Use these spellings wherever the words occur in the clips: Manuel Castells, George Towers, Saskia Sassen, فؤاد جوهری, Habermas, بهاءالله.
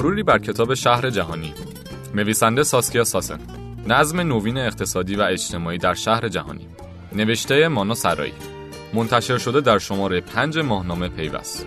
مروری بر کتاب شهر جهانی، نویسنده ساسکیا ساسن، نظم نوین اقتصادی و اجتماعی در شهر جهانی، نوشته مانا سرایی، منتشر شده در شماره 5 ماهنامه پیوست.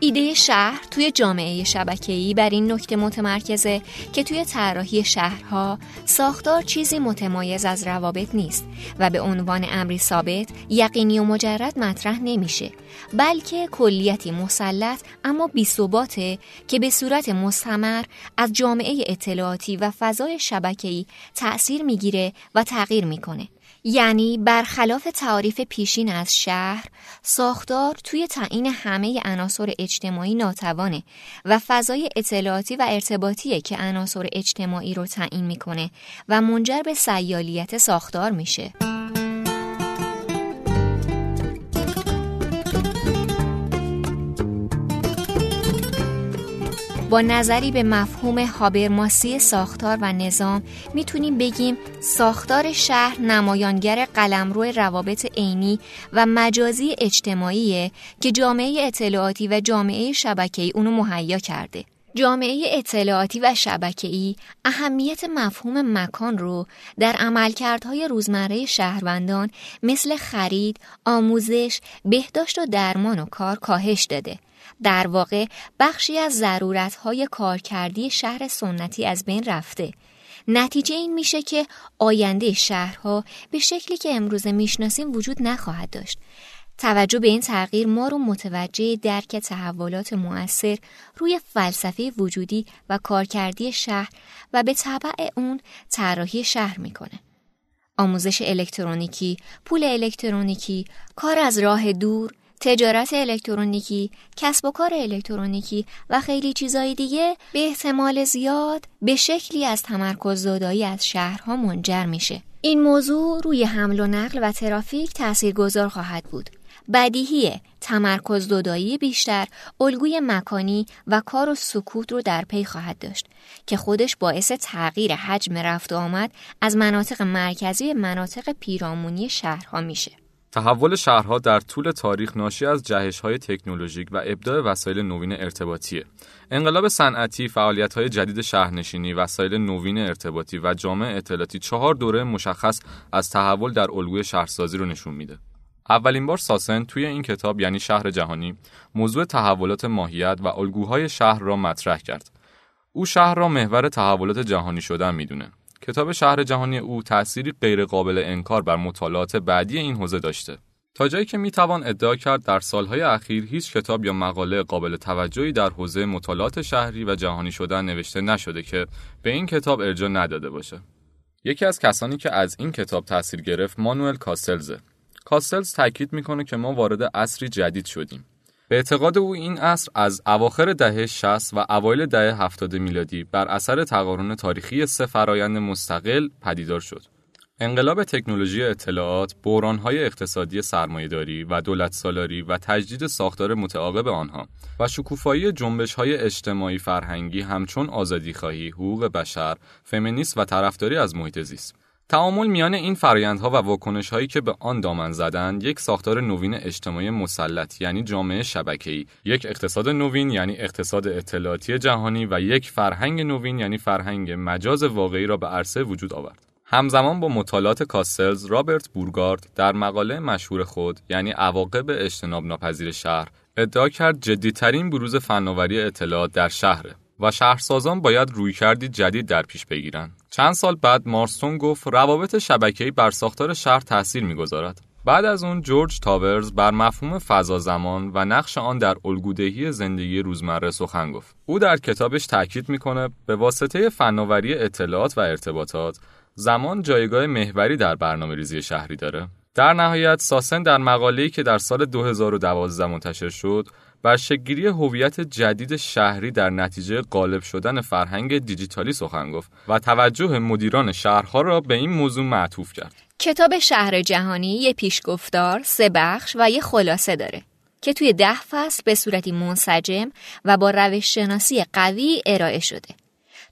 ایده شهر توی جامعه شبکه‌ای بر این نکته متمرکزه که توی طراحی شهرها ساختار چیزی متمایز از روابط نیست و به عنوان امری ثابت، یقینی و مجرد مطرح نمیشه، بلکه کلیتی مسلط اما بی‌ثباته که به صورت مستمر از جامعه اطلاعاتی و فضای شبکه‌ای تأثیر میگیره و تغییر میکنه. یعنی برخلاف تعاریف پیشین از شهر، ساختار توی تعیین همه عناصر اجتماعی ناتوانه و فضای اطلاعاتی و ارتباطیه که عناصر اجتماعی رو تعیین میکنه و منجر به سیالیت ساختار میشه. با نظری به مفهوم هابرماسی ساختار و نظام میتونیم بگیم ساختار شهر نمایانگر قلمرو روابط عینی و مجازی اجتماعیه که جامعه اطلاعاتی و جامعه شبکه‌ای اونو مهیا کرده. جامعه اطلاعاتی و شبکه‌ای اهمیت مفهوم مکان رو در عملکردهای روزمره شهروندان مثل خرید، آموزش، بهداشت و درمان و کار کاهش داده. در واقع بخشی از ضرورت‌های کارکردی شهر سنتی از بین رفته. نتیجه این میشه که آینده شهرها به شکلی که امروز میشناسیم وجود نخواهد داشت. توجه به این تغییر ما رو متوجه درک تحولات مؤثر روی فلسفه وجودی و کارکردی شهر و به تبع اون طراحی شهر میکنه. آموزش الکترونیکی، پول الکترونیکی، کار از راه دور، تجارت الکترونیکی، کسب و کار الکترونیکی و خیلی چیزای دیگه به احتمال زیاد به شکلی از تمرکز زدایی از شهرها منجر میشه. این موضوع روی حمل و نقل و ترافیک تاثیرگذار خواهد بود. بدیهیه تمرکز زدایی بیشتر الگوی مکانی و کار و سکوت رو در پی خواهد داشت که خودش باعث تغییر حجم رفت و آمد از مناطق مرکزی به مناطق پیرامونی شهرها میشه. تحول شهرها در طول تاریخ ناشی از جهش‌های تکنولوژیک و ابداع وسایل نوین ارتباطیه. انقلاب صنعتی، فعالیت‌های جدید شهرنشینی، وسایل نوین ارتباطی و جامعه اطلاعاتی 4 دوره مشخص از تحول در الگوی شهرسازی رو نشون میده. اولین بار ساسن توی این کتاب یعنی شهر جهانی موضوع تحولات ماهیت و الگوهای شهر را مطرح کرد. او شهر را محور تحولات جهانی شدن میدونه. کتاب شهر جهانی او تأثیری غیرقابل انکار بر مطالعات بعدی این حوزه داشته. تا جایی که میتوان ادعا کرد در سالهای اخیر هیچ کتاب یا مقاله قابل توجهی در حوزه مطالعات شهری و جهانی شدن نوشته نشده که به این کتاب ارجاع نداده باشه. یکی از کسانی که از این کتاب تأثیر گرفت مانوئل کاستلزه. کاستلز تأکید میکنه که ما وارد عصری جدید شدیم. به اعتقاد او این عصر از اواخر دهه 60 و اوایل دهه 70 میلادی بر اثر تقارن تاریخی 3 فرآیند مستقل پدیدار شد. انقلاب تکنولوژی اطلاعات، بحران‌های اقتصادی سرمایه‌داری و دولت‌سالاری و تجدید ساختار متعاقب آنها و شکوفایی جنبش‌های اجتماعی فرهنگی همچون آزادی‌خواهی، حقوق بشر، فمینیسم و طرفداری از محیط زیست. تعامل میان این فرآیندها و واکنش‌هایی که به آن دامن زدند، یک ساختار نوین اجتماعی مسلط یعنی جامعه شبکه‌ای، یک اقتصاد نوین یعنی اقتصاد اطلاعاتی جهانی و یک فرهنگ نوین یعنی فرهنگ مجاز واقعی را به عرصه وجود آورد. همزمان با مطالعات کاستلز، رابرت بورگارد در مقاله مشهور خود یعنی عواقب اجتناب ناپذیر شهر ادعا کرد جدی‌ترین بروز فناوری اطلاعات در شهر و شهرسازان باید رویکردی جدید در پیش بگیرند. چند سال بعد مارستون گفت روابط شبکه‌ای بر ساختار شهر تأثیر می‌گذارد. بعد از اون جورج تاورز بر مفهوم فضا زمان و نقش آن در الگودهی زندگی روزمره سخن گفت. او در کتابش تأکید می‌کند به واسطه فناوری اطلاعات و ارتباطات زمان جایگاه محوری در برنامه‌ریزی شهری داره. در نهایت ساسن در مقاله‌ای که در سال 2012 منتشر شد بر شکل‌گیری هویت جدید شهری در نتیجه غالب شدن فرهنگ دیجیتالی سخن گفت و توجه مدیران شهرها را به این موضوع معطوف کرد. کتاب شهر جهانی یه پیشگفتار، 3 بخش و یه خلاصه داره که توی 10 فصل به صورتی منسجم و با روش شناسی قوی ارائه شده.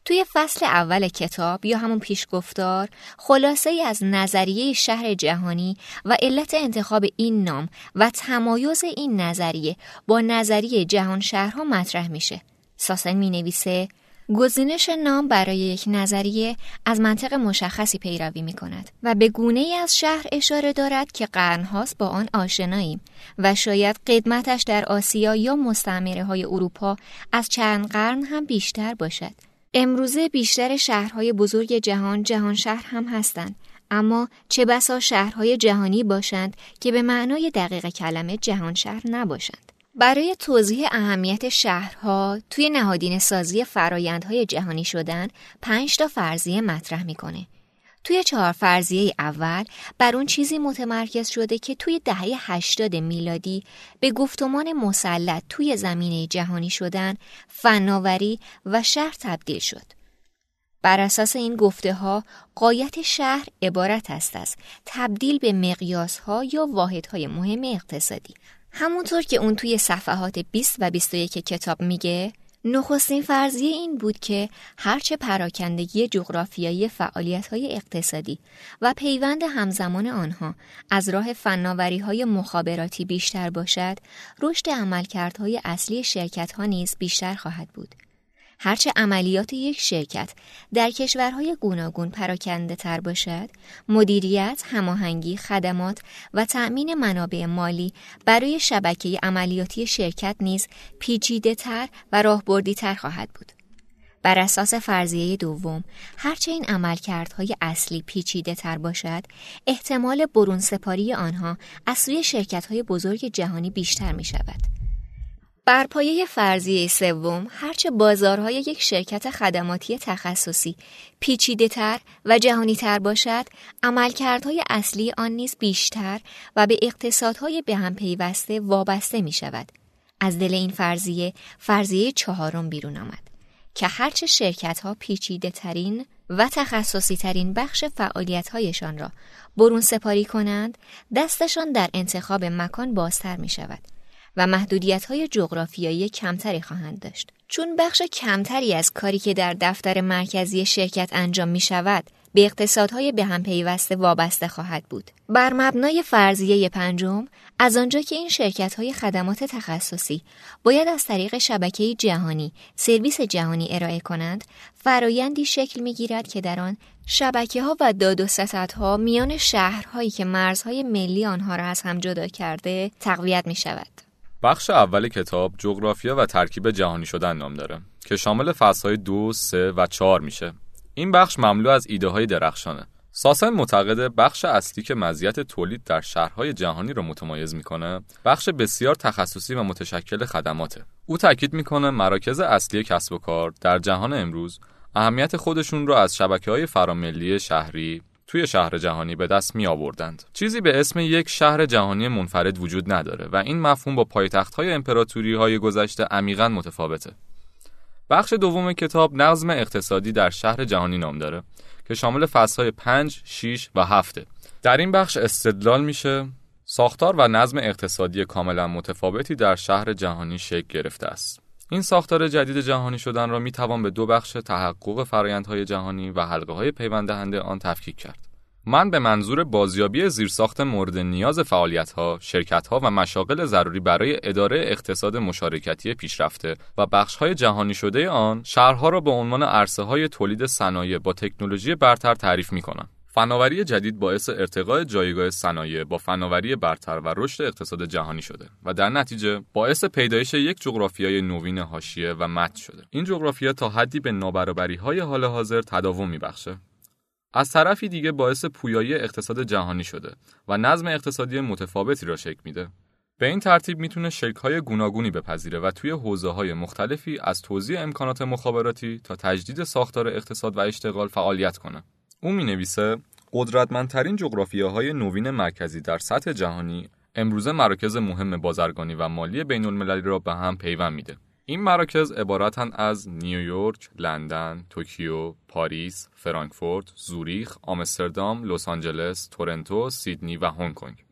توی فصل اول کتاب یا همون پیشگفتار خلاصه‌ای از نظریه شهر جهانی و علت انتخاب این نام و تمایز این نظریه با نظریه جهان شهرها مطرح میشه. ساسن مینویسه گزینش نام برای یک نظریه از منطق مشخصی پیروی می کند و به گونه‌ای از شهر اشاره دارد که قرن‌هاست با آن آشناییم و شاید قدمتش در آسیا یا مستعمره‌های اروپا از چند قرن هم بیشتر باشد. امروزه بیشتر شهرهای بزرگ جهان جهان شهر هم هستند، اما چه بسا شهرهای جهانی باشند که به معنای دقیق کلمه جهان شهر نباشند. برای توضیح اهمیت شهرها توی نهادین سازی فرایندهای جهانی شدن 5 فرضیه مطرح میکنه. توی 4 فرضیه اول بر اون چیزی متمرکز شده که توی دهه 80 میلادی به گفتمان مسلط توی زمینه جهانی شدن، فناوری و شهر تبدیل شد. بر اساس این گفته ها غایت شهر عبارت است از تبدیل به مقیاس ها یا واحد های مهم اقتصادی. همونطور که اون توی صفحات 20 و 21 کتاب میگه، نخستین فرضیه این بود که هرچه پراکندگی جغرافیایی فعالیت‌های اقتصادی و پیوند همزمان آنها از راه فناوری‌های مخابراتی بیشتر باشد، رشد عملکردهای اصلی شرکت‌ها نیز بیشتر خواهد بود. هرچه عملیات یک شرکت در کشورهای گوناگون پراکنده تر باشد، مدیریت، هماهنگی، خدمات و تأمین منابع مالی برای شبکه عملیاتی شرکت نیز پیچیده تر و راهبردی تر خواهد بود. بر اساس فرضیه دوم، هرچه این عملکردهای اصلی پیچیده تر باشد، احتمال برون سپاری آنها از سوی شرکت‌های بزرگ جهانی بیشتر می شود. بر پایه فرضیه سوم، هرچه بازارهای یک شرکت خدماتی تخصصی پیچیده‌تر و جهانی‌تر باشد، عملکردهای اصلی آن نیز بیشتر و به اقتصادهای به هم پیوسته وابسته می‌شود. از دل این فرضیه 4 بیرون آمد که هرچه شرکت‌ها پیچیده‌ترین و تخصصی ترین بخش فعالیت‌هایشان را برون سپاری کنند، دستشان در انتخاب مکان بازتر می‌شود و محدودیت‌های جغرافیایی کمتری خواهند داشت. چون بخش کمتری از کاری که در دفتر مرکزی شرکت انجام می‌شود، به اقتصادهای به هم پیوسته وابسته خواهد بود. بر مبنای فرضیه 5، از آنجا که این شرکت‌های خدمات تخصصی باید از طریق شبکه جهانی، سرویس جهانی ارائه کنند، فرایندی شکل می‌گیرد که در آن شبکه‌ها و داد و ستدها میان شهرهایی که مرزهای ملی آنها را از هم جدا کرده، تقویت می‌شود. بخش اول کتاب جغرافیا و ترکیب جهانی شدن نام داره که شامل فصل‌های 2، 3 و 4 میشه. این بخش مملو از ایده‌های درخشانه. ساسن معتقده بخش اصلی که مزیت تولید در شهرهای جهانی رو متمایز میکنه، بخش بسیار تخصصی و متشکل خدماته. او تاکید میکنه مراکز اصلی کسب و کار در جهان امروز اهمیت خودشون رو از شبکه‌های فراملی شهری توی شهر جهانی به دست می آوردند. چیزی به اسم یک شهر جهانی منفرد وجود نداره و این مفهوم با پایتخت‌های امپراتوری‌های گذشته عمیقاً متفاوته. بخش دوم کتاب نظم اقتصادی در شهر جهانی نام داره که شامل فصل‌های 5، 6 و 7. در این بخش استدلال میشه ساختار و نظم اقتصادی کاملاً متفاوتی در شهر جهانی شکل گرفته است. این ساختار جدید جهانی شدن را میتوان به 2 بخش تحقق فرآیندهای جهانی و حلقه‌های پیوند دهنده آن تفکیک کرد. من به منظور بازیابی زیرساخت مورد نیاز فعالیت‌ها، شرکت‌ها و مشاغل ضروری برای اداره اقتصاد مشارکتی پیشرفته و بخش‌های جهانی شده آن، شهرها را به عنوان عرصه‌های تولید صنایع با تکنولوژی برتر تعریف می‌کنم. فناوری جدید باعث ارتقاء جایگاه صنایع با فناوری برتر و رشد اقتصاد جهانی شده و در نتیجه باعث پیدایش یک جغرافیای نوین حاشیه و متن شده. این جغرافیا تا حدی به نابرابری‌های حال حاضر تداوم می‌بخشه. از طرفی دیگه باعث پویایی اقتصاد جهانی شده و نظم اقتصادی متفاوتی را شکل میده. به این ترتیب میتونه شکل‌های گوناگونی بپذیره و توی حوزه‌های مختلفی از توزیع امکانات مخابراتی تا تجدید ساختار اقتصاد و اشتغال فعالیت کنه. او مینویسه قدرتمندترین جغرافیاهای نوین مرکزی در سطح جهانی امروزه مراکز مهم بازرگانی و مالی بین‌المللی را به هم پیوند میده. این مراکز عبارتند از نیویورک، لندن، توکیو، پاریس، فرانکفورت، زوریخ، آمستردام، لس آنجلس، تورنتو، سیدنی و هنگ کنگ.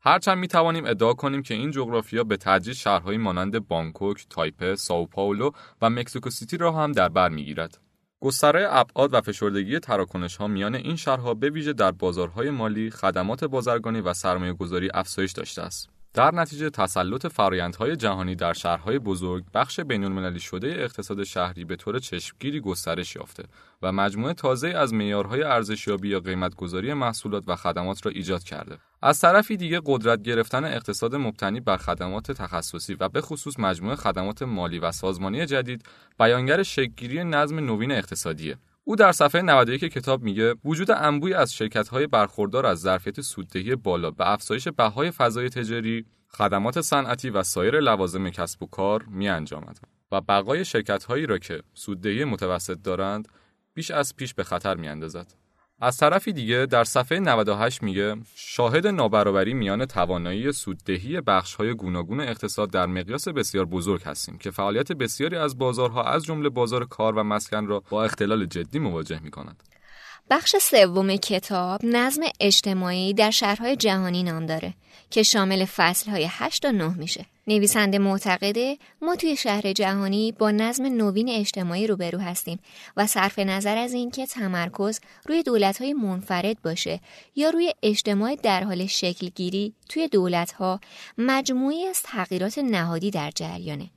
هرچند می توانیم ادعا کنیم که این جغرافیا به تدریج شهرهایی مانند بانکوک، تایپه، سائو پائولو و مکزیکو سیتی را هم در بر میگیرد. گستره ابعاد و فشردگی تراکنش‌ها میان این شهرها به ویژه در بازارهای مالی، خدمات بازرگانی و سرمایه‌گذاری افزایش داشته است. در نتیجه تسلط فرآیندهای جهانی در شهرهای بزرگ، بخش بین‌المللی شده اقتصاد شهری به طور چشمگیری گسترش یافته و مجموعه تازه‌ای از معیارهای ارزشیابی یا قیمت‌گذاری محصولات و خدمات را ایجاد کرده. از طرفی دیگه قدرت گرفتن اقتصاد مبتنی بر خدمات تخصصی و به خصوص مجموعه خدمات مالی و سازمانی جدید، بیانگر شکل‌گیری نظم نوین اقتصادیه. او در صفحه 91 کتاب میگه وجود انبوهی از شرکت‌های برخوردار از ظرفیت سوددهی بالا به افزایش بهای فضای تجاری، خدمات صنعتی و سایر لوازم کسب و کار می‌انجامد و بقای شرکت‌هایی را که سوددهی متوسط دارند بیش از پیش به خطر می‌اندازد. از طرفی دیگه در صفحه 98 میگه شاهد نابرابری میان توانایی سوددهی بخش‌های گوناگون اقتصاد در مقیاس بسیار بزرگ هستیم که فعالیت بسیاری از بازارها از جمله بازار کار و مسکن را با اختلال جدی مواجه می‌کند. بخش سوم کتاب نظم اجتماعی در شهرهای جهانی نام داره که شامل فصل‌های 8 تا 9 میشه. نویسنده معتقده ما توی شهر جهانی با نظم نوین اجتماعی روبرو هستیم و صرف نظر از این که تمرکز روی دولت‌های منفرد باشه یا روی اجتماع در حال شکل‌گیری توی دولت‌ها، مجموعی از تغییرات نهادی در جریانه.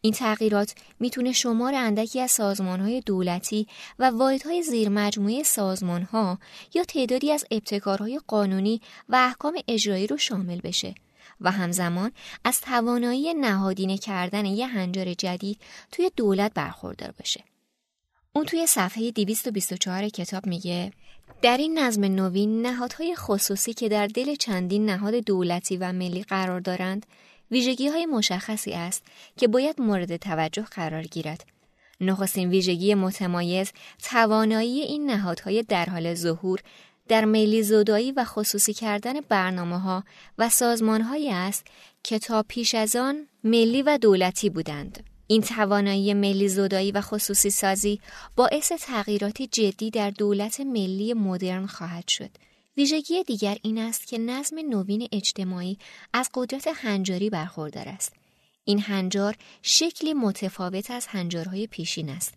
این تغییرات میتونه شمار اندکی از سازمان‌های دولتی و واحدهای زیر مجموعه سازمان‌ها یا تعدادی از ابتکارهای قانونی و احکام اجرایی رو شامل بشه و همزمان از توانایی نهادینه کردن یه هنجار جدید توی دولت برخوردار باشه. اون توی صفحه 224 کتاب میگه در این نظم نوین نهادهای خصوصی که در دل چندین نهاد دولتی و ملی قرار دارند، ویژگی‌های مشخصی است که باید مورد توجه قرار گیرد. نخستین ویژگی متمایز توانایی این نهادهای در حال ظهور در ملی زدایی و خصوصی کردن برنامه‌ها و سازمان‌هایی است که تا پیش از آن ملی و دولتی بودند. این توانایی ملی زدایی و خصوصی سازی باعث تغییراتی جدی در دولت ملی مدرن خواهد شد. ویژگی دیگر این است که نظم نوین اجتماعی از قدرت هنجاری برخوردار است. این هنجار شکلی متفاوت از هنجارهای پیشین است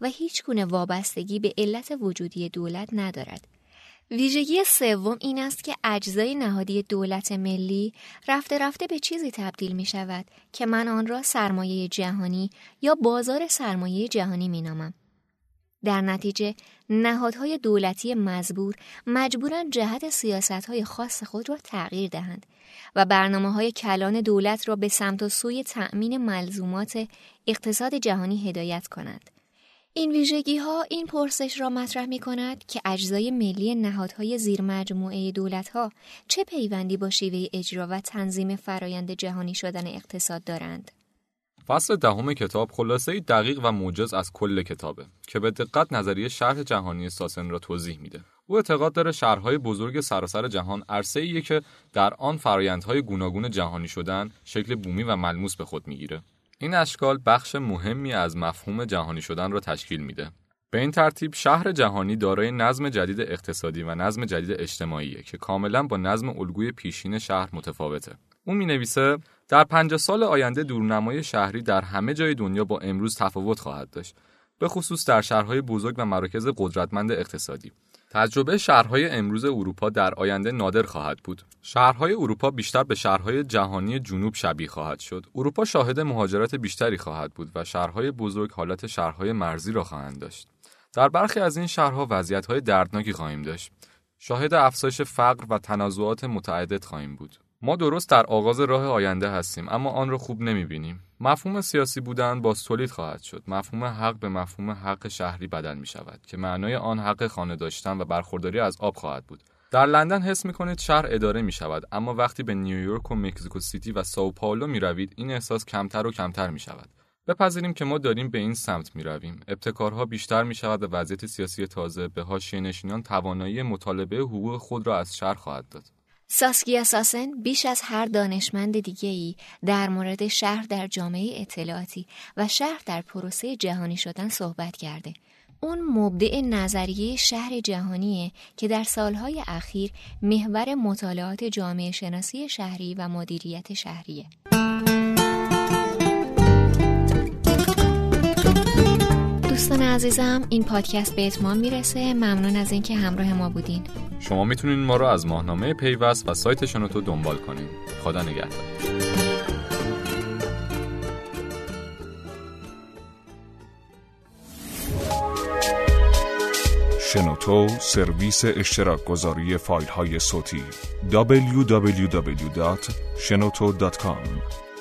و هیچ گونه وابستگی به علت وجودی دولت ندارد. ویژگی سوم این است که اجزای نهادی دولت ملی رفته رفته به چیزی تبدیل می شود که من آن را سرمایه جهانی یا بازار سرمایه جهانی می نامم. در نتیجه نهادهای دولتی مجبورند جهت سیاستهای خاص خود را تغییر دهند و برنامه‌های کلان دولت را به سمت و سوی تأمین ملزومات اقتصاد جهانی هدایت کنند. این ویژگی‌ها این پرسش را مطرح می‌کند که اجزای ملی نهادهای زیرمجموعه دولت‌ها چه پیوندی با شیوه اجرا و تنظیم فرایند جهانی شدن اقتصاد دارند. فصل دهم کتاب خلاصه‌ای دقیق و موجز از کل کتابه که به دقت نظریه شرح جهانی ساسن را توضیح میده. او اعتقاد داره شهرهای بزرگ سراسر جهان عرصه‌ایه که در آن فرآیندهای گوناگون جهانی شدن شکل بومی و ملموس به خود میگیره. این اشکال بخش مهمی از مفهوم جهانی شدن را تشکیل میده. به این ترتیب شهر جهانی دارای نظم جدید اقتصادی و نظم جدید اجتماعیه که کاملا با نظم الگوی پیشین شهر متفاوته. او مینویسه در 50 سال آینده دورنمای شهری در همه جای دنیا با امروز تفاوت خواهد داشت، به خصوص در شهرهای بزرگ و مراکز قدرتمند اقتصادی. تجربه شهرهای امروز اروپا در آینده نادر خواهد بود. شهرهای اروپا بیشتر به شهرهای جهانی جنوب شبیه خواهد شد. اروپا شاهد مهاجرت بیشتری خواهد بود و شهرهای بزرگ حالت شهرهای مرزی را خواهند داشت. در برخی از این شهرها وضعیت‌های دردناکی خواهیم داشت. شاهد افزایش فقر و تنازعات متعدد خواهیم بود. ما درست در آغاز راه آینده هستیم اما آن را خوب نمی‌بینیم. مفهوم سیاسی بودن بازتولید خواهد شد. مفهوم حق به مفهوم حق شهری بدل می‌شود که معنای آن حق خانه داشتن و برخورداری از آب خواهد بود. در لندن حس می‌کنید شهر اداره می‌شود اما وقتی به نیویورک و مکزیکو سیتی و سائو پائولو می‌روید این احساس کمتر و کمتر می‌شود. بپذیریم که ما داریم به این سمت می‌رویم. ابتکارها بیشتر می‌شود و وضعیت سیاسی تازه به حاشیه نشینان توانایی مطالبه حقوق خود را از شهر خواهد داد. ساسکیا ساسن بیش از هر دانشمند دیگه‌ای در مورد شهر در جامعه اطلاعاتی و شهر در پروسه جهانی شدن صحبت کرده. اون مبدع نظریه شهر جهانیه که در سالهای اخیر محور مطالعات جامعه شناسی شهری و مدیریت شهریه. دوستان عزیزم، این پادکست به اتمام میرسه. ممنون از اینکه همراه ما بودین. شما میتونین ما رو از ماهنامه پیوست و سایت شنوتو دنبال کنین. خدا نگهدار. شنوتو سرویس اشتراک گذاری فایل های صوتی www.shenoto.com